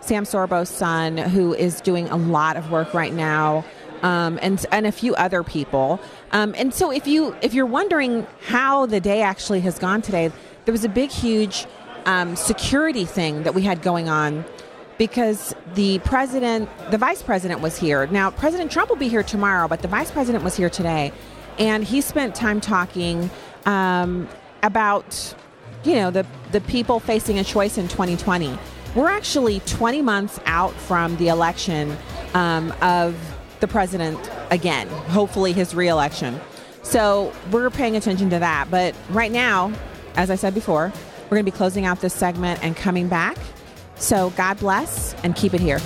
Sam Sorbo's son, who is doing a lot of work right now. And a few other people. And so if you're wondering how the day actually has gone today, there was a big, huge security thing that we had going on because the vice president was here. Now, President Trump will be here tomorrow, but the vice president was here today. And he spent time talking about, the people facing a choice in 2020. We're actually 20 months out from the election of the president again, hopefully his reelection. So we're paying attention to that. But right now, as I said before, we're going to be closing out this segment and coming back. So God bless. and keep it here.